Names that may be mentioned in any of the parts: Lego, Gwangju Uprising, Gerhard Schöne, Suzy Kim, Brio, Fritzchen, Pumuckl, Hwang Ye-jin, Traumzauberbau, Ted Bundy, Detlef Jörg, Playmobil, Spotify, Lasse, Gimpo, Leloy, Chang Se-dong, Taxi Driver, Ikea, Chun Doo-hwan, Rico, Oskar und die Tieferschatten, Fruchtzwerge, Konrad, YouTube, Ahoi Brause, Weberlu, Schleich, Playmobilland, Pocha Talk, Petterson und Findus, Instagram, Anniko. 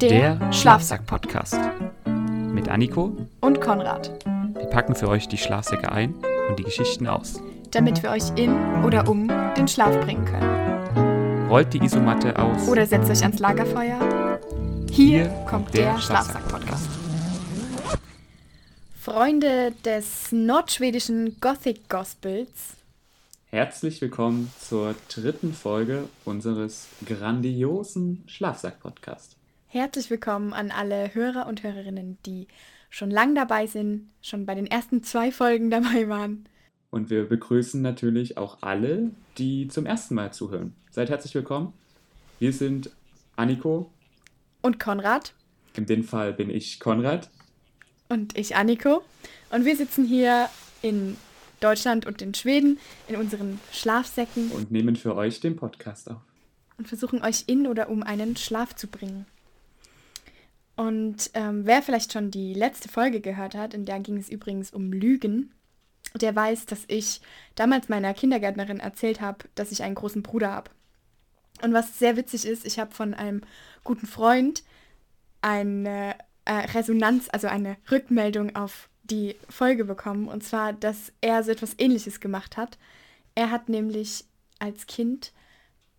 Der Schlafsack-Podcast mit Anniko und Konrad. Wir packen für euch die Schlafsäcke ein und die Geschichten aus, damit wir euch in oder um den Schlaf bringen können. Rollt die Isomatte aus oder setzt euch ans Lagerfeuer. Hier kommt der Schlafsack-Podcast. Freunde des nordschwedischen Gothic-Gospels, herzlich willkommen zur dritten Folge unseres grandiosen Schlafsack-Podcasts. Herzlich willkommen an alle Hörer und Hörerinnen, die schon lang dabei sind, schon bei den ersten 2 Folgen dabei waren. Und wir begrüßen natürlich auch alle, die zum ersten Mal zuhören. Seid herzlich willkommen. Wir sind Anniko und Konrad. In dem Fall bin ich Konrad. Und ich Anniko. Und wir sitzen hier in Deutschland und in Schweden in unseren Schlafsäcken. Und nehmen für euch den Podcast auf. Und versuchen euch in oder um einen Schlaf zu bringen. Und wer vielleicht schon die letzte Folge gehört hat, in der ging es übrigens um Lügen, der weiß, dass ich damals meiner Kindergärtnerin erzählt habe, dass ich einen großen Bruder habe. Und was sehr witzig ist, ich habe von einem guten Freund eine Resonanz, also eine Rückmeldung auf die Folge bekommen, und zwar, dass er so etwas Ähnliches gemacht hat. Er hat nämlich als Kind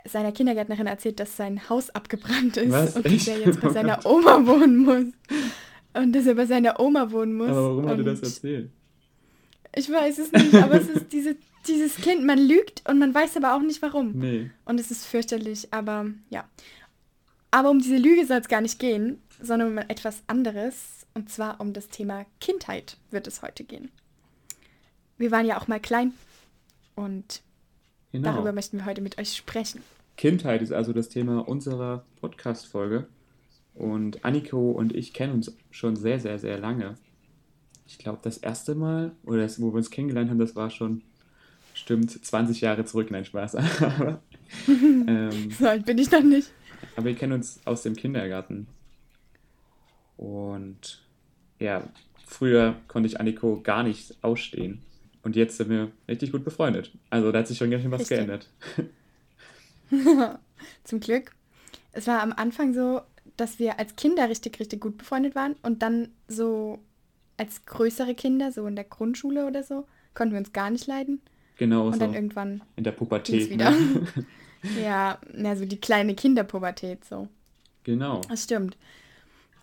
seiner Kindergärtnerin erzählt, dass sein Haus abgebrannt ist. Was? Und dass er jetzt bei seiner Oma wohnen muss. Aber warum hat er das erzählt? Ich weiß es nicht, aber es ist dieses Kind, man lügt und man weiß aber auch nicht warum. Nee. Und es ist fürchterlich, aber ja. Aber um diese Lüge soll es gar nicht gehen, sondern um etwas anderes. Und zwar um das Thema Kindheit wird es heute gehen. Wir waren ja auch mal klein und genau, darüber möchten wir heute mit euch sprechen. Kindheit ist also das Thema unserer Podcast-Folge. Und Anniko und ich kennen uns schon sehr, sehr, sehr lange. Ich glaube, das erste Mal, oder das, wo wir uns kennengelernt haben, das war schon bestimmt 20 Jahre zurück. Nein, Spaß. Aber, so alt bin ich noch nicht. Aber wir kennen uns aus dem Kindergarten. Und ja, früher konnte ich Anniko gar nicht ausstehen. Und jetzt sind wir richtig gut befreundet. Also da hat sich schon ganz schön was geändert. Zum Glück. Es war am Anfang so, dass wir als Kinder richtig, richtig gut befreundet waren. Und dann so als größere Kinder, so in der Grundschule oder so, konnten wir uns gar nicht leiden. Genau. Und so dann irgendwann in der Pubertät wieder. Ne? Ja, na, so die kleine Kinderpubertät so. Genau. Das stimmt.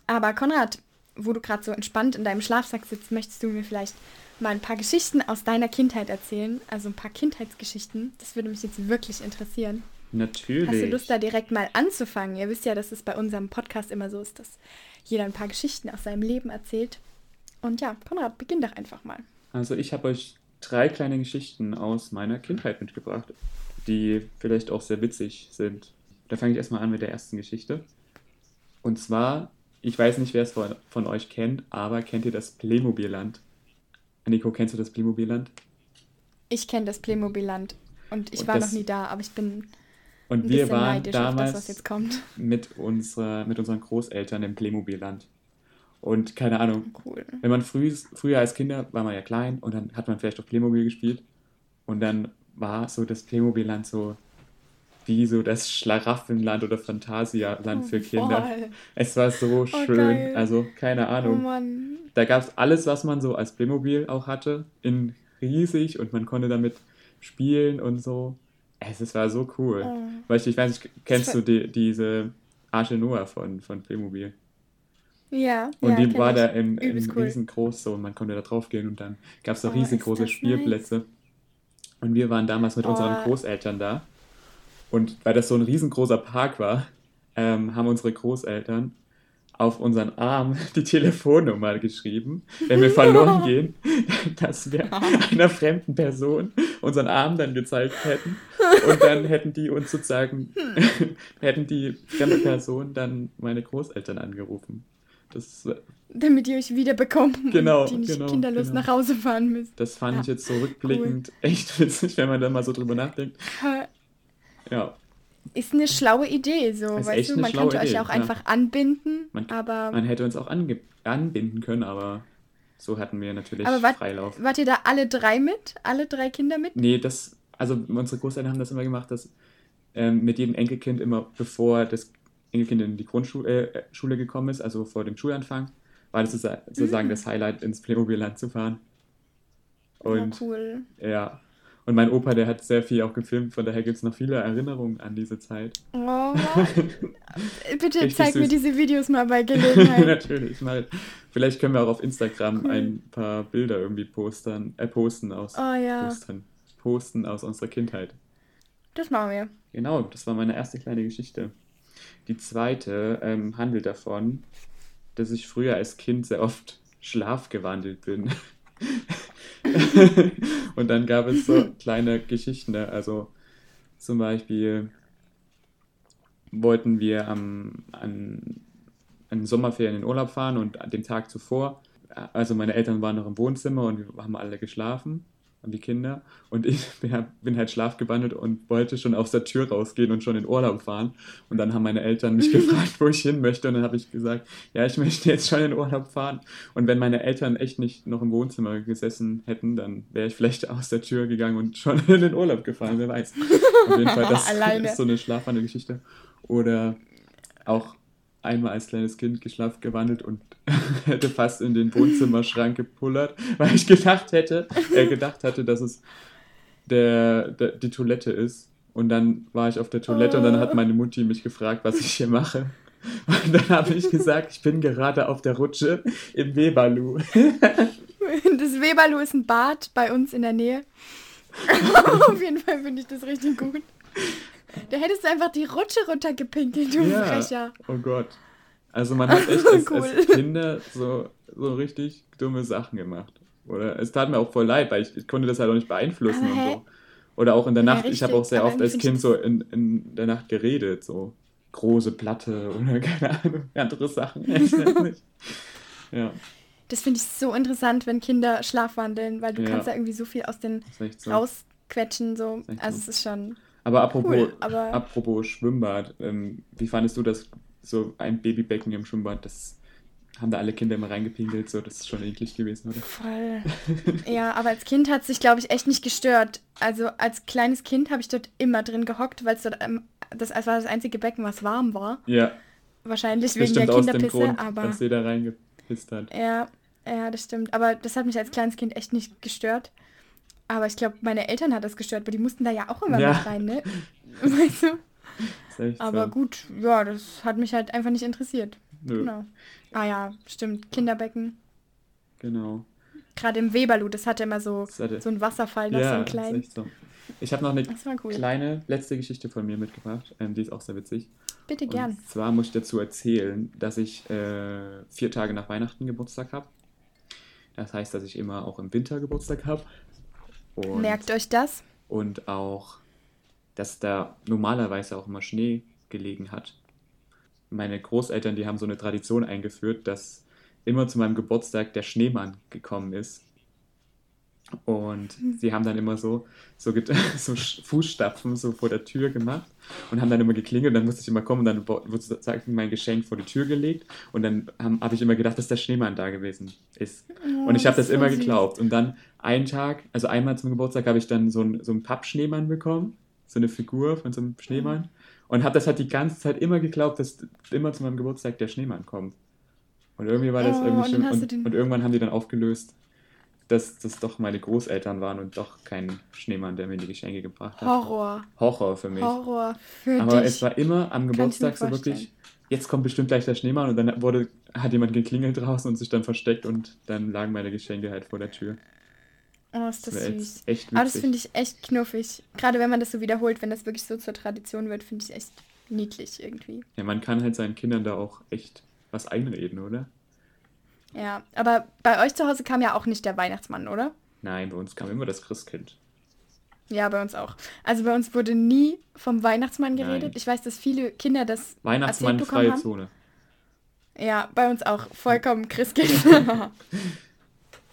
Aber Konrad, wo du gerade so entspannt in deinem Schlafsack sitzt, möchtest du mir vielleicht mal ein paar Geschichten aus deiner Kindheit erzählen, also ein paar Kindheitsgeschichten. Das würde mich jetzt wirklich interessieren. Natürlich. Hast du Lust, da direkt mal anzufangen? Ihr wisst ja, dass es bei unserem Podcast immer so ist, dass jeder ein paar Geschichten aus seinem Leben erzählt. Und ja, Konrad, beginn doch einfach mal. Also ich habe euch 3 kleine Geschichten aus meiner Kindheit mitgebracht, die vielleicht auch sehr witzig sind. Da fange ich erstmal an mit der ersten Geschichte. Und zwar, ich weiß nicht, wer es von euch kennt, aber kennt ihr das Playmobilland? Anniko, kennst du das Playmobilland? Ich kenne das Playmobilland und ich war noch nie da, aber ich bin ein bisschen neidisch auf das, was jetzt kommt. Mit unseren Großeltern im Playmobilland. Und keine Ahnung, cool. Wenn man früher als Kinder war man ja klein und dann hat man vielleicht auch Playmobil gespielt und dann war so das Playmobilland so wie so das Schlaraffenland oder Phantasialand für Kinder. Voll. Es war so schön. Geil. Also, keine Ahnung. Oh Mann. Da gab es alles, was man so als Playmobil auch hatte, in riesig und man konnte damit spielen und so. Es war so cool. Oh. Weil ich weiß nicht, kennst du diese Arche Noah von Playmobil? Ja. Und ja, die war da in cool. Riesengroß so und man konnte da drauf gehen und dann gab es da riesengroße Spielplätze. Nice. Und wir waren damals mit unseren Großeltern da. Und weil das so ein riesengroßer Park war, haben unsere Großeltern auf unseren Arm die Telefonnummer geschrieben. Wenn wir verloren gehen, dass wir einer fremden Person unseren Arm dann gezeigt hätten. Und dann hätten die uns sozusagen, hätten die fremde Person dann meine Großeltern angerufen. Damit ihr euch wiederbekommt, genau, und die nicht kinderlos nach Hause fahren müsst. Das fand ich jetzt so rückblickend echt witzig, wenn man da mal so drüber nachdenkt. Ja. Ist eine schlaue Idee, so, ist weißt du, man könnte euch auch einfach anbinden, aber... Man hätte uns auch anbinden können, aber so hatten wir natürlich Freilauf. Wart ihr da alle 3 mit? Alle 3 Kinder mit? Nee, unsere Großeltern haben das immer gemacht, dass mit jedem Enkelkind immer, bevor das Enkelkind in die Grundschule Schule gekommen ist, also vor dem Schulanfang, war das sozusagen das Highlight, ins Playmobilland zu fahren. Und, ja, cool. Ja. Und mein Opa, der hat sehr viel auch gefilmt, von daher gibt es noch viele Erinnerungen an diese Zeit. Oh, bitte zeig mir diese Videos mal bei Gelegenheit. Natürlich, mal. Vielleicht können wir auch auf Instagram ein paar Bilder irgendwie posten aus unserer Kindheit. Das machen wir. Genau, das war meine erste kleine Geschichte. Die zweite handelt davon, dass ich früher als Kind sehr oft schlafgewandelt bin. Und dann gab es so kleine Geschichten, also zum Beispiel wollten wir an Sommerferien in den Urlaub fahren und den Tag zuvor, also meine Eltern waren noch im Wohnzimmer und wir haben alle geschlafen, die Kinder, und ich bin halt schlafgewandelt und wollte schon aus der Tür rausgehen und schon in den Urlaub fahren, und dann haben meine Eltern mich gefragt, wo ich hin möchte, und dann habe ich gesagt, ja, ich möchte jetzt schon in den Urlaub fahren, und wenn meine Eltern echt nicht noch im Wohnzimmer gesessen hätten, dann wäre ich vielleicht aus der Tür gegangen und schon in den Urlaub gefahren, wer weiß. Auf jeden Fall, das ist so eine Schlafwandelgeschichte. Oder auch einmal als kleines Kind geschlafgewandelt und hätte fast in den Wohnzimmerschrank gepullert, weil ich gedacht hatte, dass es die Toilette ist. Und dann war ich auf der Toilette und dann hat meine Mutti mich gefragt, was ich hier mache. Und dann habe ich gesagt, ich bin gerade auf der Rutsche im Weberlu. Das Weberlu ist ein Bad bei uns in der Nähe. Auf jeden Fall finde ich das richtig gut. Da hättest du einfach die Rutsche runtergepinkelt, du Frecher. Oh Gott. Also man hat echt als Kinder so richtig dumme Sachen gemacht. Oder es tat mir auch voll leid, weil ich konnte das halt auch nicht beeinflussen und so. Oder auch in der Nacht, ich habe auch sehr oft als Kind so in der Nacht geredet, so große Platte oder keine Ahnung, andere Sachen. Ich weiß nicht. Ja. Das finde ich so interessant, wenn Kinder schlafwandeln, weil du kannst da irgendwie so viel aus denen rausquetschen. So. Also es ist schon... Aber apropos Schwimmbad, wie fandest du das, so ein Babybecken im Schwimmbad, das haben da alle Kinder immer reingepinkelt, so, das ist schon eklig gewesen, oder? Voll. Ja, aber als Kind hat es sich, glaube ich, echt nicht gestört. Also als kleines Kind habe ich dort immer drin gehockt, weil es dort das war das einzige Becken, was warm war. Ja. Wahrscheinlich wegen der Kinderpisse, aus dem Grund, aber dass jeder reingepisst hat. Ja, das stimmt. Aber das hat mich als kleines Kind echt nicht gestört. Aber ich glaube, meine Eltern hat das gestört, weil die mussten da ja auch immer mit rein, ne? Weißt du? Das ist echt aber so. Gut, ja, das hat mich halt einfach nicht interessiert. Nö. Genau. Ah ja, stimmt, Kinderbecken. Genau. Gerade im Weberlu, das hatte immer so einen Wasserfall, noch so einen kleinen. Ja, das ist echt so. Ich habe noch eine kleine letzte Geschichte von mir mitgebracht, die ist auch sehr witzig. Bitte gern. Und zwar muss ich dazu erzählen, dass ich 4 Tage nach Weihnachten Geburtstag habe. Das heißt, dass ich immer auch im Winter Geburtstag habe. Und merkt euch das. Und auch, dass da normalerweise auch immer Schnee gelegen hat. Meine Großeltern, die haben so eine Tradition eingeführt, dass immer zu meinem Geburtstag der Schneemann gekommen ist. Und sie haben dann immer so Fußstapfen so vor der Tür gemacht und haben dann immer geklingelt und dann musste ich immer kommen und dann wurde sozusagen mein Geschenk vor die Tür gelegt und dann habe ich immer gedacht, dass der Schneemann da gewesen ist. Oh, und ich habe das immer geglaubt. Und dann einmal zum Geburtstag habe ich dann so einen Pappschneemann bekommen, so eine Figur von so einem Schneemann und habe das halt die ganze Zeit immer geglaubt, dass immer zu meinem Geburtstag der Schneemann kommt. Und irgendwie war das irgendwie schön und irgendwann haben die dann aufgelöst, dass das doch meine Großeltern waren und doch kein Schneemann, der mir die Geschenke gebracht hat. Horror für mich. Aber es war immer am Geburtstag so wirklich, jetzt kommt bestimmt gleich der Schneemann und dann hat jemand geklingelt draußen und sich dann versteckt und dann lagen meine Geschenke halt vor der Tür. Oh, ist das süß. Echt witzig. Aber das finde ich echt knuffig. Gerade wenn man das so wiederholt, wenn das wirklich so zur Tradition wird, finde ich echt niedlich irgendwie. Ja, man kann halt seinen Kindern da auch echt was einreden, oder? Ja, aber bei euch zu Hause kam ja auch nicht der Weihnachtsmann, oder? Nein, bei uns kam immer das Christkind. Ja, bei uns auch. Also bei uns wurde nie vom Weihnachtsmann geredet. Nein. Ich weiß, dass viele Kinder das Weihnachtsmann freie haben. Zone. Ja, bei uns auch vollkommen Christkind.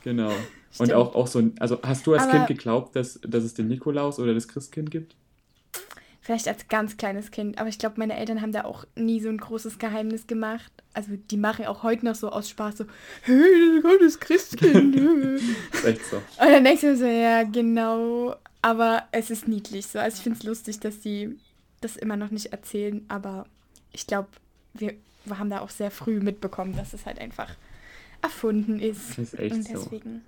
Genau. Stimmt. Und auch so ein, also hast du als Kind geglaubt, dass es den Nikolaus oder das Christkind gibt? Vielleicht als ganz kleines Kind, aber ich glaube, meine Eltern haben da auch nie so ein großes Geheimnis gemacht. Also die machen auch heute noch so aus Spaß so, hey, das Christkind. Das ist echt so. Und dann denkst du so, ja, genau. Aber es ist niedlich so. Also ich finde es lustig, dass die das immer noch nicht erzählen. Aber ich glaube, wir haben da auch sehr früh mitbekommen, dass es halt einfach erfunden ist. Das ist echt und deswegen. So.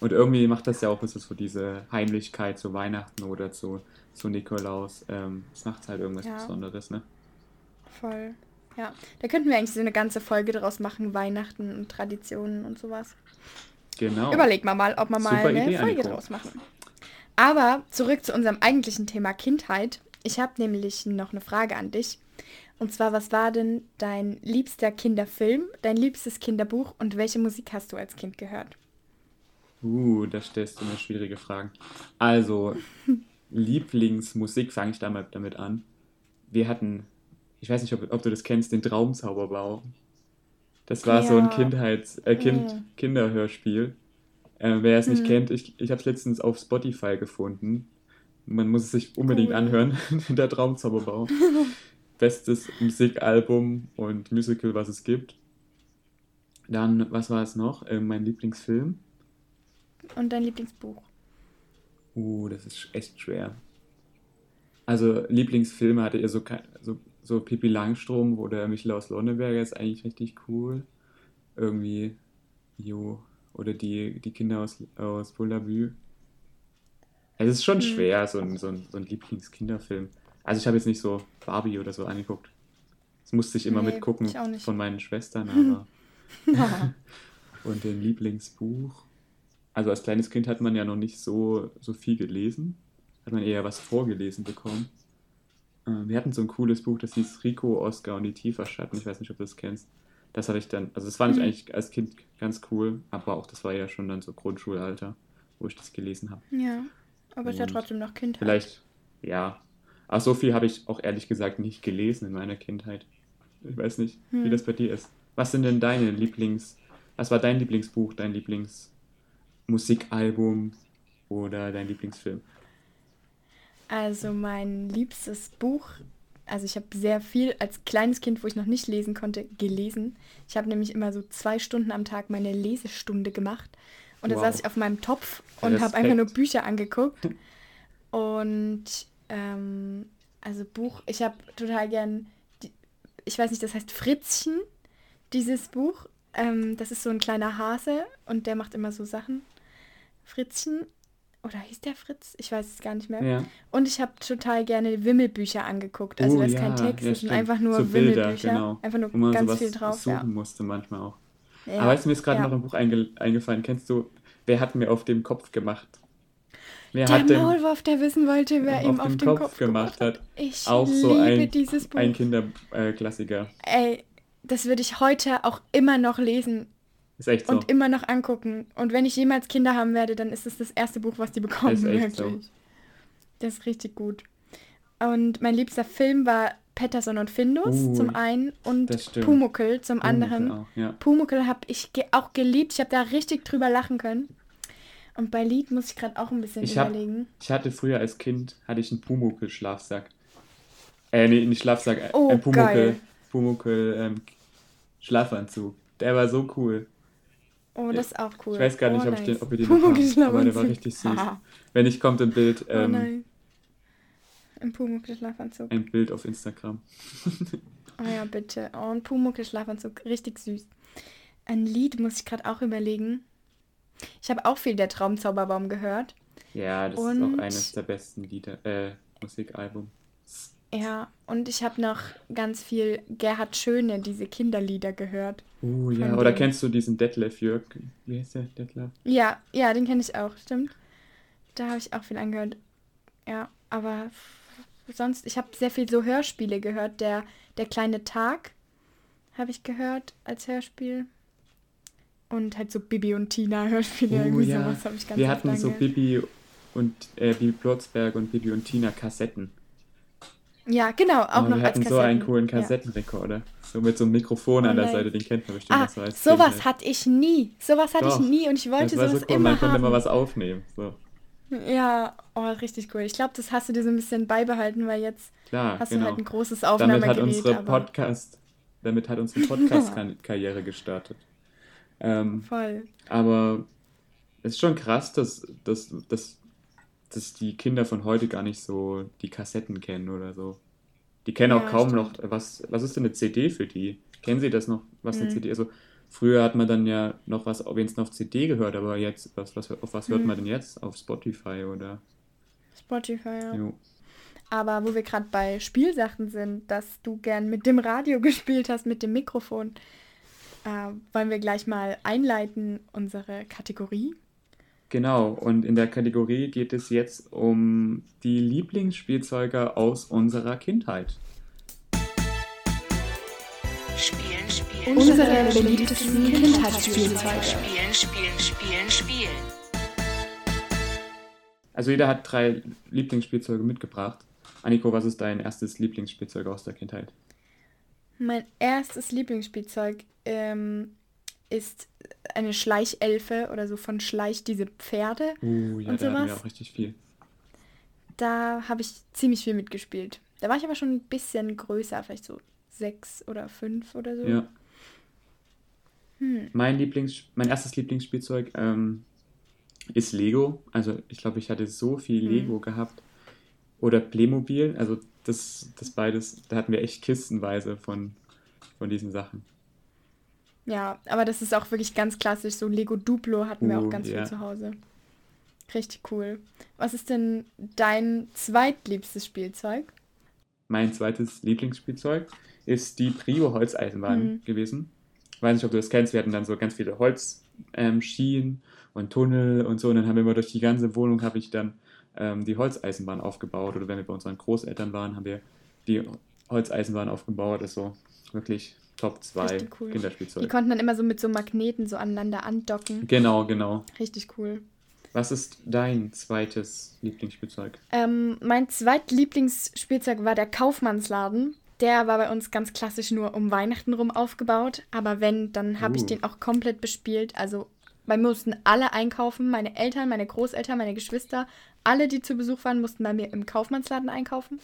Und irgendwie macht das ja auch ein bisschen so diese Heimlichkeit zu Weihnachten oder zu Nikolaus. Das macht halt irgendwas Besonderes, ne? Voll. Ja, da könnten wir eigentlich so eine ganze Folge draus machen, Weihnachten und Traditionen und sowas. Genau. Überleg mal, ob wir mal eine Folge draus machen. Aber zurück zu unserem eigentlichen Thema Kindheit. Ich habe nämlich noch eine Frage an dich. Und zwar, was war denn dein liebster Kinderfilm, dein liebstes Kinderbuch und welche Musik hast du als Kind gehört? Da stellst du mir schwierige Fragen. Also, Lieblingsmusik, fange ich da mal damit an. Wir hatten... Ich weiß nicht, ob du das kennst, den Traumzauberbau. Das war so ein Kinderhörspiel. Wer es nicht kennt, ich habe es letztens auf Spotify gefunden. Man muss es sich unbedingt anhören, der Traumzauberbau. Bestes Musikalbum und Musical, was es gibt. Dann, was war es noch? Mein Lieblingsfilm. Und dein Lieblingsbuch. Das ist echt schwer. Also Lieblingsfilme hatte ihr so Pippi Langstrumpf oder Michel aus Lönneberga ist eigentlich richtig cool. Irgendwie, oder die Kinder aus Bullabü. Es ist schon schwer, so ein Lieblingskinderfilm. Also ich habe jetzt nicht so Barbie oder so angeguckt. Das musste ich immer mitgucken von meinen Schwestern, aber... Und dem Lieblingsbuch. Also als kleines Kind hat man ja noch nicht so viel gelesen. Hat man eher was vorgelesen bekommen. Wir hatten so ein cooles Buch, das hieß Rico, Oskar und die Tieferschatten. Ich weiß nicht, ob du das kennst. Das hatte ich dann, also das fand ich eigentlich als Kind ganz cool, aber auch das war ja schon dann so Grundschulalter, wo ich das gelesen habe. Ja, aber es ist ja trotzdem noch Kindheit. Vielleicht, ja. Aber so viel habe ich auch ehrlich gesagt nicht gelesen in meiner Kindheit. Ich weiß nicht, wie das bei dir ist. Was sind denn deine was war dein Lieblingsbuch, dein Lieblingsmusikalbum oder dein Lieblingsfilm? Also mein liebstes Buch, also ich habe sehr viel als kleines Kind, wo ich noch nicht lesen konnte, gelesen. Ich habe nämlich immer so 2 Stunden am Tag meine Lesestunde gemacht. Und da saß ich auf meinem Topf und habe einfach nur Bücher angeguckt. Und also Buch, ich habe total gern, ich weiß nicht, das heißt Fritzchen, dieses Buch. Das ist so ein kleiner Hase und der macht immer so Sachen. Fritzchen. Oder hieß der Fritz? Ich weiß es gar nicht mehr. Ja. Und ich habe total gerne Wimmelbücher angeguckt. Also da ist kein Text, das sind einfach nur so Wimmelbücher. Bilder, genau. Einfach nur ganz viel drauf. Suchen musste manchmal auch. Ja. Aber ist mir jetzt gerade noch ein Buch eingefallen. Kennst du, wer hat mir auf dem Kopf gemacht? Der Maulwurf, der wissen wollte, wer ihm auf den Kopf gemacht hat. Ich liebe so dieses Buch. Ein Kinderklassiker. Ey, das würde ich heute auch immer noch lesen. Ist echt so. Und immer noch angucken. Und wenn ich jemals Kinder haben werde, dann ist es das erste Buch, was die bekommen. Ist echt so. Das ist richtig gut. Und mein liebster Film war Petterson und Findus zum einen und Pumuckl zum anderen. Auch, ja. Pumuckl habe ich auch geliebt. Ich habe da richtig drüber lachen können. Und bei Lied muss ich gerade auch ein bisschen überlegen. Ich hatte früher als Kind einen Pumuckl-Schlafsack. Nicht Schlafsack. Ein Pumuckl-Schlafanzug. Der war so cool. Das ist auch cool. Ich weiß gar nicht, ob wir den noch haben, aber der war richtig süß. Wenn nicht, kommt ein Bild. Ein Pumuckl-Schlafanzug. Ein Bild auf Instagram. Ja, bitte. Ein Pumuckl-Schlafanzug, richtig süß. Ein Lied muss ich gerade auch überlegen. Ich habe auch viel der Traumzauberbaum gehört. Ja, das ist auch eines der besten Lieder, Musikalbum. Ja, und ich habe noch ganz viel Gerhard Schöne, diese Kinderlieder gehört. Oder kennst du diesen Detlef Jörg? Wie heißt der? Detlef? Ja, den kenne ich auch, stimmt. Da habe ich auch viel angehört. Ja, aber sonst, ich habe sehr viel so Hörspiele gehört. Der kleine Tag habe ich gehört als Hörspiel. Und halt so Bibi und Tina Hörspiele. Sowas habe ich ganz oft angehört. Wir hatten so Bibi Blotzberg und Bibi und Tina Kassetten. Ja, genau, auch noch als Kassetten. Wir hatten so einen coolen Kassettenrekorder. So mit so einem Mikrofon an der Seite, den kennt man bestimmt. Sowas hatte ich nie. Und ich wollte sowas immer haben. Man konnte immer was aufnehmen. So. Ja, richtig cool. Ich glaube, das hast du dir so ein bisschen beibehalten, weil jetzt hast du halt ein großes Aufnahmegerät. Damit hat unsere Podcast-Karriere gestartet. Voll. Aber es ist schon krass, dass die Kinder von heute gar nicht so die Kassetten kennen oder so. Die kennen auch kaum stimmt. noch, was ist denn eine CD für die? Kennen sie das noch, was eine CD ist? Also, früher hat man dann ja noch was, wenigstens auf CD gehört, aber jetzt, auf was hört man denn jetzt? Auf Spotify, oder? Spotify, ja. Jo. Aber wo wir gerade bei Spielsachen sind, dass du gern mit dem Radio gespielt hast, mit dem Mikrofon, wollen wir gleich mal einleiten, unsere Kategorie. Genau, und in der Kategorie geht es jetzt um die Lieblingsspielzeuge aus unserer Kindheit. Spielen. Unsere beliebtesten Kindheitsspielzeuge. Spielen. Also jeder hat 3 Lieblingsspielzeuge mitgebracht. Anniko, was ist dein erstes Lieblingsspielzeug aus der Kindheit? Mein erstes Lieblingsspielzeug ist eine Schleichelfe oder so von Schleich, diese Pferde ja, und sowas. Da hatten wir auch richtig viel. Da habe ich ziemlich viel mitgespielt. Da war ich aber schon ein bisschen größer, vielleicht so 6 oder 5 oder so. Ja. Mein erstes Lieblingsspielzeug ist Lego. Also ich glaube, ich hatte so viel Lego gehabt. Oder Playmobil. Also das beides, da hatten wir echt kistenweise von diesen Sachen. Ja, aber das ist auch wirklich ganz klassisch. So Lego Duplo hatten wir auch ganz viel zu Hause. Richtig cool. Was ist denn dein zweitliebstes Spielzeug? Mein zweites Lieblingsspielzeug ist die Brio Holzeisenbahn gewesen. Ich weiß nicht, ob du das kennst. Wir hatten dann so ganz viele Holzschienen und Tunnel und so. Und dann haben wir immer durch die ganze Wohnung die Holzeisenbahn aufgebaut. Oder wenn wir bei unseren Großeltern waren, haben wir die Holzeisenbahn aufgebaut. Das ist so wirklich... Top 2 cool. Kinderspielzeug. Die konnten dann immer so mit so Magneten so aneinander andocken. Genau. Richtig cool. Was ist dein zweites Lieblingsspielzeug? Mein Zweitlieblingsspielzeug war der Kaufmannsladen. Der war bei uns ganz klassisch nur um Weihnachten rum aufgebaut. Aber wenn, dann habe ich den auch komplett bespielt. Also bei mir mussten alle einkaufen. Meine Eltern, meine Großeltern, meine Geschwister. Alle, die zu Besuch waren, mussten bei mir im Kaufmannsladen einkaufen.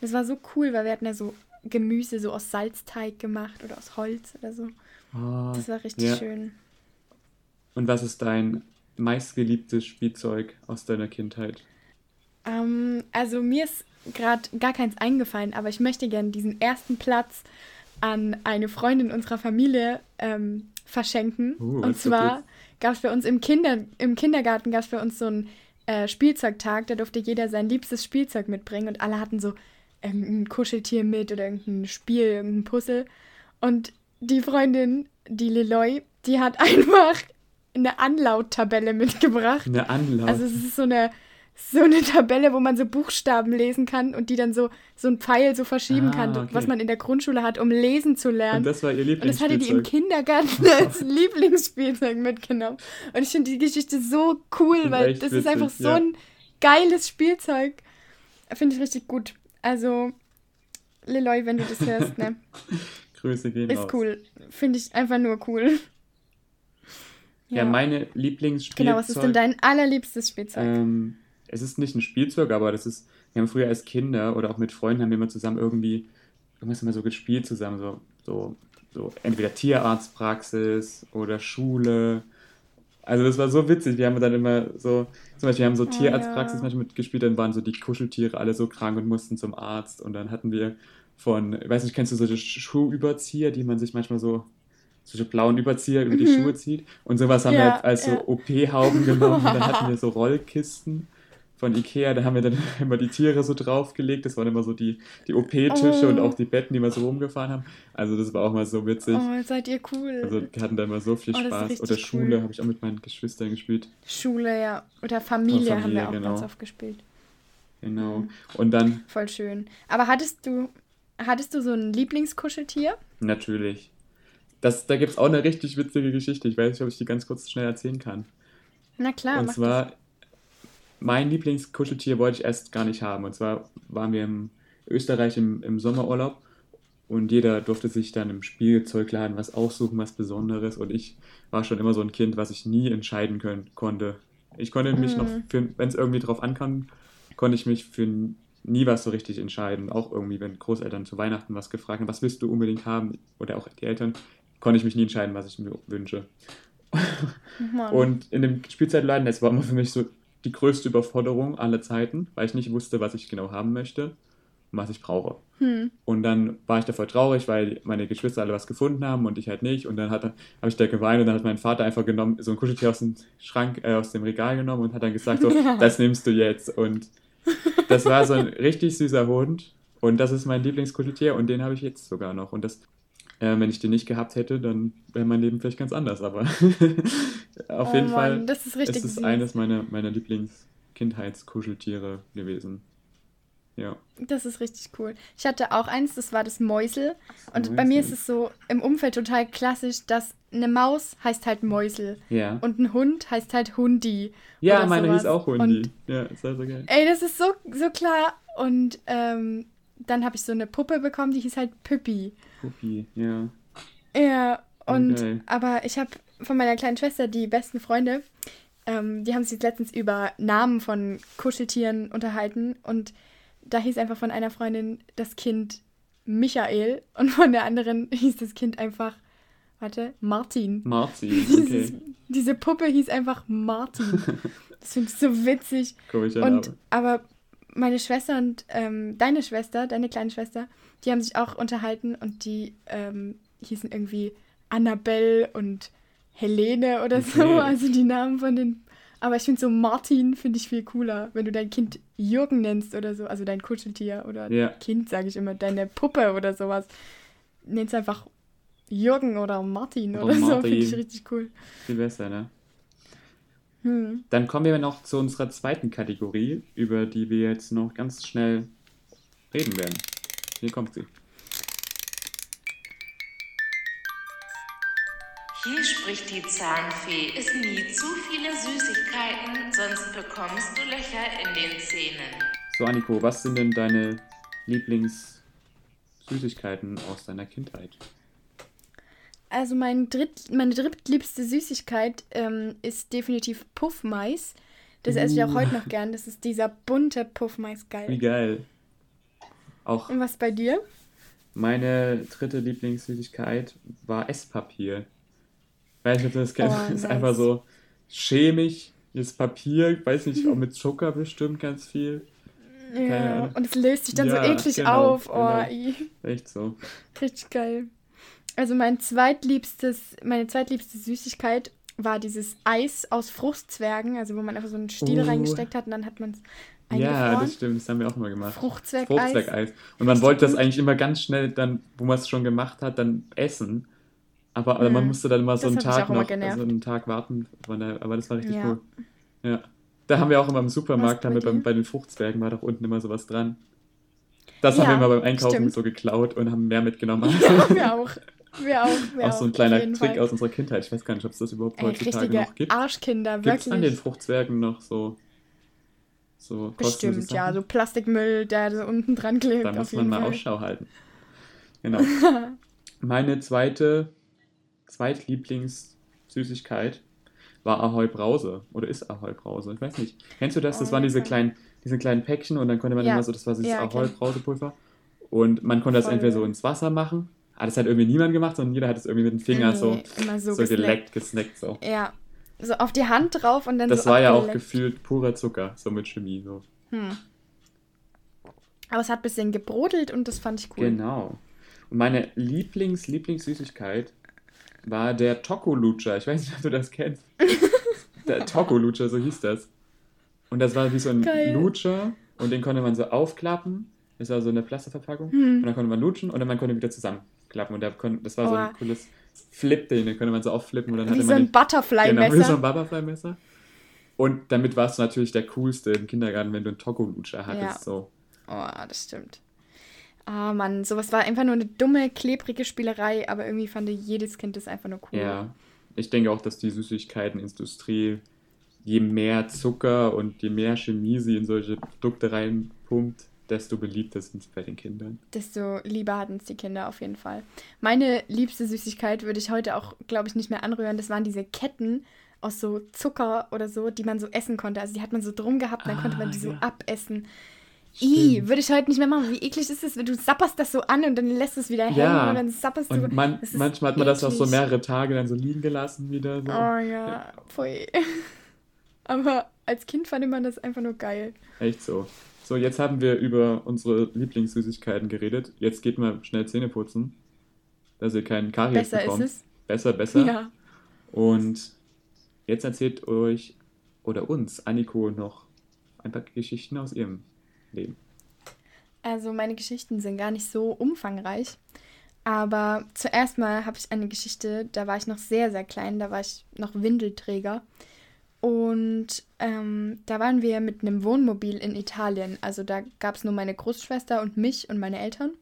Das war so cool, weil wir hatten ja so... Gemüse so aus Salzteig gemacht oder aus Holz oder so. Oh, das war richtig schön. Und was ist dein meistgeliebtes Spielzeug aus deiner Kindheit? Also mir ist gerade gar keins eingefallen, aber ich möchte gerne diesen ersten Platz an eine Freundin unserer Familie verschenken. Und zwar gab es bei uns im Kindergarten gab es bei uns so einen Spielzeugtag, da durfte jeder sein liebstes Spielzeug mitbringen und alle hatten so ein Kuscheltier mit oder irgendein Spiel, irgendein Puzzle. Und die Freundin, die Leloy, die hat einfach eine Anlaut-Tabelle mitgebracht. Eine Anlaut? Also es ist so eine Tabelle, wo man so Buchstaben lesen kann und die dann so einen Pfeil so verschieben kann, was man in der Grundschule hat, um lesen zu lernen. Und das war ihr Lieblingsspielzeug? Und das hatte die im Kindergarten als Lieblingsspielzeug mitgenommen. Und ich finde die Geschichte so cool, weil das ist einfach so ein geiles Spielzeug. Finde ich richtig gut. Also, Leloy, wenn du das hörst, ne? Grüße gehen raus. Ist cool. Finde ich einfach nur cool. Ja, meine Lieblingsspielzeug... Genau, was ist denn dein allerliebstes Spielzeug? Es ist nicht ein Spielzeug, aber das ist... Wir haben früher als Kinder oder auch mit Freunden haben wir immer zusammen irgendwas immer so gespielt zusammen. So entweder Tierarztpraxis oder Schule. Also das war so witzig, wir haben dann immer so, zum Beispiel wir haben so Tierarztpraxis manchmal mitgespielt, dann waren so die Kuscheltiere alle so krank und mussten zum Arzt und dann hatten wir ich weiß nicht, kennst du solche Schuhüberzieher, die man sich manchmal so, solche blauen Überzieher über die Schuhe zieht und sowas haben wir als so OP-Hauben genommen, dann hatten wir so Rollkisten von Ikea, da haben wir dann immer die Tiere so draufgelegt, das waren immer so die OP-Tische und auch die Betten, die wir so rumgefahren haben. Also das war auch mal so witzig. Oh, seid ihr cool. Also wir hatten da immer so viel Spaß. Oder Schule habe ich auch mit meinen Geschwistern gespielt. Schule, ja. Oder Familie haben wir auch ganz oft gespielt. Genau. Und dann... Voll schön. Aber hattest du so ein Lieblingskuscheltier? Natürlich. Da gibt es auch eine richtig witzige Geschichte. Ich weiß nicht, ob ich die ganz kurz schnell erzählen kann. Na klar, und zwar... Mein Lieblingskuscheltier wollte ich erst gar nicht haben. Und zwar waren wir in Österreich im Sommerurlaub und jeder durfte sich dann im Spielzeugladen was aussuchen, was Besonderes. Und ich war schon immer so ein Kind, was ich nie entscheiden konnte. Ich konnte mich noch, wenn es irgendwie drauf ankam, konnte ich mich für nie was so richtig entscheiden. Auch irgendwie, wenn Großeltern zu Weihnachten was gefragt haben, was willst du unbedingt haben? Oder auch die Eltern, konnte ich mich nie entscheiden, was ich mir wünsche. Und in dem Spielzeugladen, das war immer für mich so die größte Überforderung aller Zeiten, weil ich nicht wusste, was ich genau haben möchte. was ich brauche. Und dann war ich da voll traurig, weil meine Geschwister alle was gefunden haben und ich halt nicht. Und dann habe ich da geweint und dann hat mein Vater einfach genommen, so ein Kuscheltier aus dem Schrank, aus dem Regal genommen und hat dann gesagt, so, das nimmst du jetzt. Und das war so ein richtig süßer Hund. Und das ist mein Lieblingskuscheltier und den habe ich jetzt sogar noch. Und das, wenn ich den nicht gehabt hätte, dann wäre mein Leben vielleicht ganz anders. Aber auf jeden Fall das ist richtig süß. Eines meiner Lieblings-Kindheitskuscheltiere gewesen. Ja. Das ist richtig cool. Ich hatte auch eins, das war das Mäusel. Und bei mir ist es so im Umfeld total klassisch, dass eine Maus heißt halt Mäusel. Ja. Und ein Hund heißt halt Hundi. Ja, meine hieß auch Hundi. Und, ja, das war so geil. Ey, das ist so klar. Und dann habe ich so eine Puppe bekommen, die hieß halt Pippi. Pippi, ja. Ja, und okay. Aber ich habe von meiner kleinen Schwester die besten Freunde, die haben sich letztens über Namen von Kuscheltieren unterhalten und da hieß einfach von einer Freundin das Kind Michael und von der anderen hieß das Kind einfach, Martin. Martin, okay. Diese Puppe hieß einfach Martin. Das finde ich so witzig. Komischer Name. Aber meine Schwester und deine kleine Schwester, die haben sich auch unterhalten und die hießen irgendwie Annabelle und Helene oder okay. So. Also die Namen von den... Aber ich finde so Martin finde ich viel cooler, wenn du dein Kind Jürgen nennst oder so, also dein Kuscheltier oder Kind, sage ich immer, deine Puppe oder sowas. Nennst einfach Jürgen oder Martin oder so, finde ich richtig cool. Viel besser, ne? Dann kommen wir noch zu unserer zweiten Kategorie, über die wir jetzt noch ganz schnell reden werden. Hier kommt sie. Hier spricht die Zahnfee, iss nie zu viele Süßigkeiten, sonst bekommst du Löcher in den Zähnen. So, Anniko, was sind denn deine Lieblingssüßigkeiten aus deiner Kindheit? Also meine drittliebste Süßigkeit ist definitiv Puffmais. Das esse ich auch heute noch gern. Das ist dieser bunte Puffmais, geil. Wie geil. Auch. Und was bei dir? Meine dritte Lieblingssüßigkeit war Esspapier. Weiß nicht, ob du das kennst. Oh, nice. Ist einfach so schämig, das Papier, weiß nicht, auch mit Zucker bestimmt ganz viel. Ja, und es löst sich dann so eklig auf. Oh, genau. Echt so. Richtig geil. Also meine zweitliebste Süßigkeit war dieses Eis aus Fruchtzwergen, also wo man einfach so einen Stiel reingesteckt hat und dann hat man es eingefroren. Ja, das stimmt, das haben wir auch mal gemacht. Fruchtzwergeis. Und man wollte das eigentlich immer ganz schnell dann, wo man es schon gemacht hat, dann essen. Aber also man musste dann mal so einen Tag noch, warten, aber das war richtig cool. Ja. Da haben wir auch immer im Supermarkt, bei den Fruchtzwergen war doch unten immer sowas dran. Das haben wir immer beim Einkaufen so geklaut und haben mehr mitgenommen. Ja, wir auch. Auch so ein kleiner Trick aus unserer Kindheit. Ich weiß gar nicht, ob es das überhaupt heutzutage noch gibt. Arschkinder, wirklich. Gibt es an den Fruchtzwergen noch so kostenlose Sachen? Ja, so Plastikmüll, der so unten dran klebt. Da muss man mal Ausschau halten. Genau. Meine Zweitlieblings-Süßigkeit war Ahoi Brause. Oder ist Ahoi Brause? Ich weiß nicht. Kennst du das? Das waren diese kleinen Päckchen und dann konnte man immer so, das war dieses Ahoi Brausepulver. Und man konnte das entweder so ins Wasser machen. Aber das hat irgendwie niemand gemacht, sondern jeder hat es irgendwie mit dem Finger gesnackt. So. Ja, so auf die Hand drauf und dann das so. Das war ja auch gefühlt purer Zucker, so mit Chemie. So. Aber es hat ein bisschen gebrodelt und das fand ich cool. Genau. Und meine Lieblingssüßigkeit war der Tokolutscher. Ich weiß nicht, ob du das kennst. Der Tokolutscher, so hieß das. Und das war wie so ein Lutscher und den konnte man so aufklappen. Das war so eine Plastikverpackung. Und dann konnte man lutschen und dann konnte man wieder zusammenklappen. Und das war so ein cooles Flip-Ding. Den konnte man so aufflippen. Und dann hatte man ein Butterfly-Messer. Genau, wie so ein Butterfly-Messer. Und damit warst du natürlich der Coolste im Kindergarten, wenn du einen Tokolutscher hattest. Ja. So. Oh, das stimmt. Ah, Mann, sowas war einfach nur eine dumme, klebrige Spielerei, aber irgendwie fand jedes Kind das einfach nur cool. Ja, ich denke auch, dass die Süßigkeitenindustrie, je mehr Zucker und je mehr Chemie sie in solche Produkte reinpumpt, desto beliebter sind sie bei den Kindern. Desto lieber hatten es die Kinder auf jeden Fall. Meine liebste Süßigkeit würde ich heute auch, glaube ich, nicht mehr anrühren. Das waren diese Ketten aus so Zucker oder so, die man so essen konnte. Also die hat man so drum gehabt, dann konnte man die so abessen. Würde ich heute nicht mehr machen. Wie eklig ist es, wenn du sapperst das so an und dann lässt es wieder hängen und dann sapperst du. Manchmal hat man das auch so mehrere Tage dann so liegen gelassen wieder. So. Oh ja, pfui. Aber als Kind fand man das einfach nur geil. Echt so. So, jetzt haben wir über unsere Lieblingssüßigkeiten geredet. Jetzt geht mal schnell Zähne putzen, dass ihr keinen Karies bekommt. Besser ist es. Besser. Ja. Und jetzt erzählt euch oder uns Anniko noch ein paar Geschichten aus ihrem Leben. Also meine Geschichten sind gar nicht so umfangreich. Aber zuerst mal habe ich eine Geschichte, da war ich noch sehr, sehr klein, da war ich noch Windelträger. Und da waren wir mit einem Wohnmobil in Italien. Also da gab es nur meine Großschwester und mich und meine Eltern.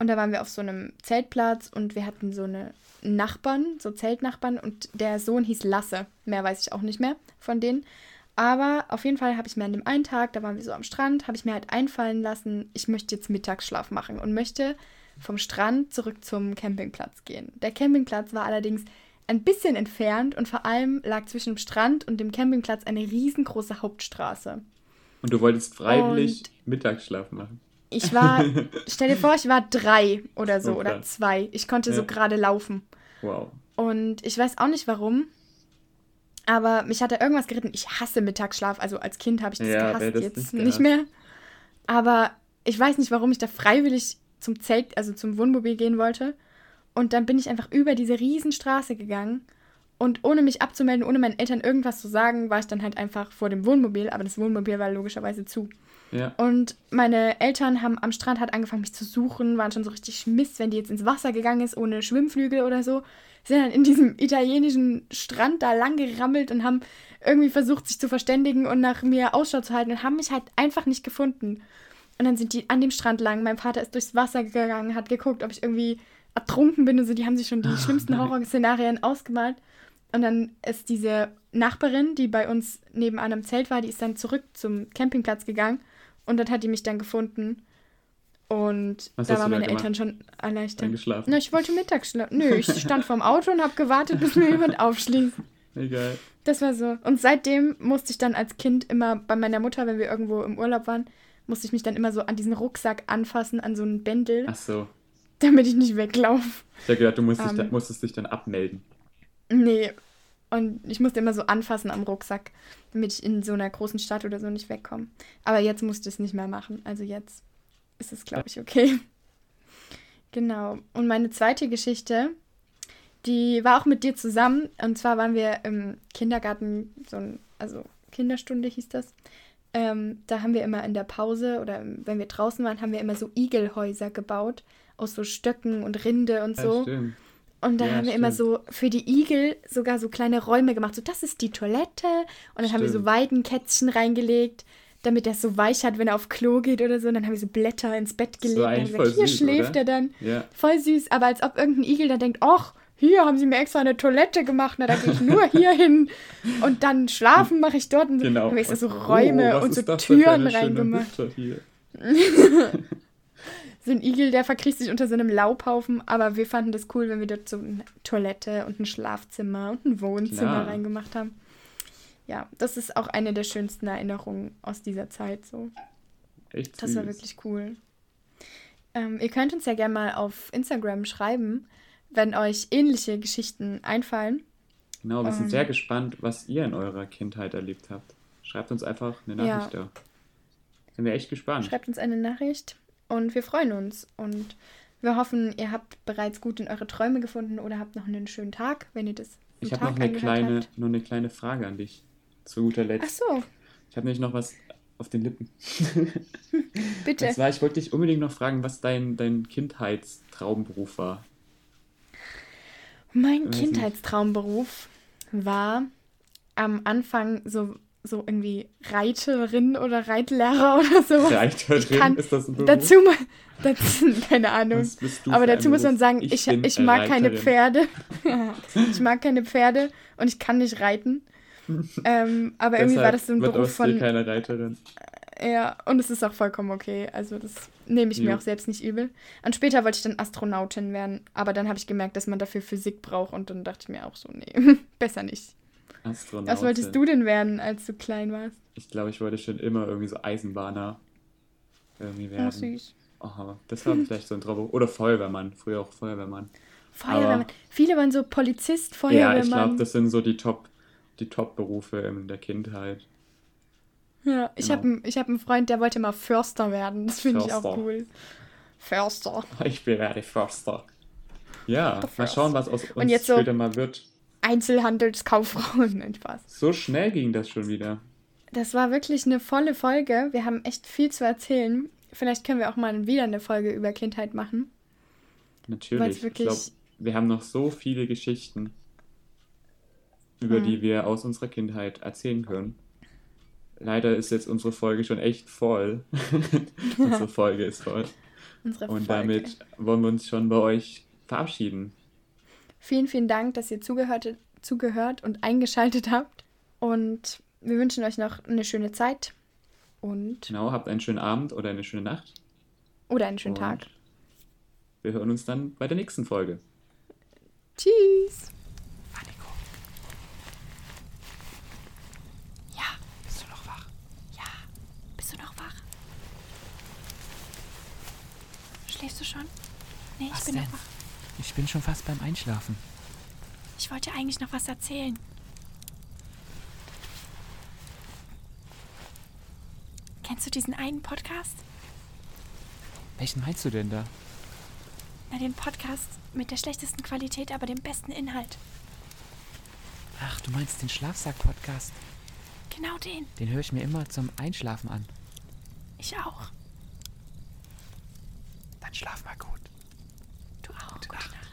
Und da waren wir auf so einem Zeltplatz und wir hatten so eine Nachbarn, so Zeltnachbarn. Und der Sohn hieß Lasse. Mehr weiß ich auch nicht mehr von denen. Aber auf jeden Fall habe ich mir an dem einen Tag, da waren wir so am Strand, habe ich mir halt einfallen lassen, ich möchte jetzt Mittagsschlaf machen und möchte vom Strand zurück zum Campingplatz gehen. Der Campingplatz war allerdings ein bisschen entfernt und vor allem lag zwischen dem Strand und dem Campingplatz eine riesengroße Hauptstraße. Und du wolltest freiwillig Mittagsschlaf machen? Ich war, stell dir vor, ich war 3 oder so oder 2. Ich konnte so gerade laufen. Wow. Und ich weiß auch nicht warum, aber mich hat da irgendwas geritten. Ich hasse Mittagsschlaf, also als Kind habe ich das gehasst, das jetzt nicht mehr. Aber ich weiß nicht, warum ich da freiwillig zum Zelt, also zum Wohnmobil gehen wollte. Und dann bin ich einfach über diese Riesenstraße gegangen. Und ohne mich abzumelden, ohne meinen Eltern irgendwas zu sagen, war ich dann halt einfach vor dem Wohnmobil. Aber das Wohnmobil war logischerweise zu. Ja. Und meine Eltern haben am Strand halt angefangen, mich zu suchen. Waren schon so richtig Mist, wenn die jetzt ins Wasser gegangen ist, ohne Schwimmflügel oder so. Sind dann in diesem italienischen Strand da lang gerammelt und haben irgendwie versucht, sich zu verständigen und nach mir Ausschau zu halten. Und haben mich halt einfach nicht gefunden. Und dann sind die an dem Strand lang. Mein Vater ist durchs Wasser gegangen, hat geguckt, ob ich irgendwie ertrunken bin und so. Die haben sich schon die schlimmsten Horrorszenarien ausgemalt. Und dann ist diese Nachbarin, die bei uns nebenan im Zelt war, die ist dann zurück zum Campingplatz gegangen. Und dann hat die mich dann gefunden. Und da waren meine Eltern schon erleichtert. Eingeschlafen? Na, ich wollte mittags schlafen. Nö, ich stand vorm Auto und habe gewartet, bis mir jemand aufschließt. Egal. Das war so. Und seitdem musste ich dann als Kind immer bei meiner Mutter, wenn wir irgendwo im Urlaub waren, musste ich mich dann immer so an diesen Rucksack anfassen, an so einen Bändel. Ach so. Damit ich nicht weglaufe. Ich habe gedacht, du musstest dich dann abmelden. Nee. Und ich musste immer so anfassen am Rucksack, damit ich in so einer großen Stadt oder so nicht wegkomme. Aber jetzt musste ich es nicht mehr machen. Also jetzt ist es, glaube ich, okay. Genau. Und meine zweite Geschichte, die war auch mit dir zusammen. Und zwar waren wir im Kindergarten, also Kinderstunde hieß das. Da haben wir immer in der Pause oder wenn wir draußen waren, haben wir immer so Igelhäuser gebaut aus so Stöcken und Rinde und so. Ja, stimmt. Und da haben wir immer so für die Igel sogar so kleine Räume gemacht. So, das ist die Toilette. Und dann haben wir so Weidenkätzchen reingelegt, damit er so weich hat, wenn er auf Klo geht oder so. Und dann haben wir so Blätter ins Bett gelegt. Und gesagt, hier süß, schläft oder? Er dann. Ja. Voll süß. Aber als ob irgendein Igel dann denkt, ach, hier haben sie mir extra eine Toilette gemacht, na, da gehe ich nur hier hin und dann schlafen mache ich dort. Und genau. Dann habe ich so Räume und so Türen reingemacht. So ein Igel, der verkriecht sich unter so einem Laubhaufen, aber wir fanden das cool, wenn wir dort so eine Toilette und ein Schlafzimmer und ein Wohnzimmer reingemacht haben. Ja, das ist auch eine der schönsten Erinnerungen aus dieser Zeit so. Echt das süß. War wirklich cool. Ihr könnt uns ja gerne mal auf Instagram schreiben, wenn euch ähnliche Geschichten einfallen. Genau, wir sind sehr gespannt, was ihr in eurer Kindheit erlebt habt. Schreibt uns einfach eine Nachricht da. Sind wir echt gespannt. Schreibt uns eine Nachricht und wir freuen uns. Und wir hoffen, ihr habt bereits gut in eure Träume gefunden oder habt noch einen schönen Tag, wenn ihr das am Tag angehört habt. Ich habe noch eine kleine Frage an dich, zu guter Letzt. Ach so. Ich habe nämlich noch was auf den Lippen. Bitte. Und zwar, ich wollte dich unbedingt noch fragen, was dein Kindheitstraumberuf war. Mein Kindheitstraumberuf war am Anfang so irgendwie Reiterin oder Reitlehrer oder so. Reiterin, ist das ein Beruf? Keine Ahnung. Aber dazu muss man sagen, ich mag keine Pferde. Ich mag keine Pferde und ich kann nicht reiten. Aber irgendwie war das so ein Beruf von... keine Reiterin. Ja, und es ist auch vollkommen okay. Also das nehme ich mir auch selbst nicht übel. Und später wollte ich dann Astronautin werden. Aber dann habe ich gemerkt, dass man dafür Physik braucht. Und dann dachte ich mir auch so, nee, besser nicht. Astronautin. Was wolltest du denn werden, als du klein warst? Ich glaube, ich wollte schon immer irgendwie so Eisenbahner werden. Oh, süß. Oh, das war vielleicht so ein Traum. Oder Feuerwehrmann. Früher auch Feuerwehrmann. Feuerwehrmann. Aber viele waren so Polizist, Feuerwehrmann. Ja, ich glaube, das sind so die Top-Berufe in der Kindheit. Ja, ich habe einen Freund, der wollte mal Förster werden. Das finde ich auch cool. Förster. Ich werde Förster. Ja, mal schauen, was aus uns jetzt später so mal wird. Einzelhandelskauffrau. Nein, Spaß. So schnell ging das schon wieder. Das war wirklich eine volle Folge. Wir haben echt viel zu erzählen. Vielleicht können wir auch mal wieder eine Folge über Kindheit machen. Natürlich. Ich glaube, wir haben noch so viele Geschichten, über die wir aus unserer Kindheit erzählen können. Leider ist jetzt unsere Folge schon echt voll. Unsere Folge ist voll. Und damit wollen wir uns schon bei euch verabschieden. Vielen, vielen Dank, dass ihr zugehört und eingeschaltet habt. Und wir wünschen euch noch eine schöne Zeit. Und genau, habt einen schönen Abend oder eine schöne Nacht. Oder einen schönen Tag. Wir hören uns dann bei der nächsten Folge. Tschüss. Anniko. Ja, bist du noch wach? Ja, bist du noch wach? Schläfst du schon? Nee, was ich bin noch wach. Ich bin schon fast beim Einschlafen. Ich wollte eigentlich noch was erzählen. Kennst du diesen einen Podcast? Welchen meinst du denn da? Na, den Podcast mit der schlechtesten Qualität, aber dem besten Inhalt. Ach, du meinst den Schlafsack-Podcast? Genau den. Den höre ich mir immer zum Einschlafen an. Ich auch. Dann schlaf mal gut. Du auch. Gute Nacht.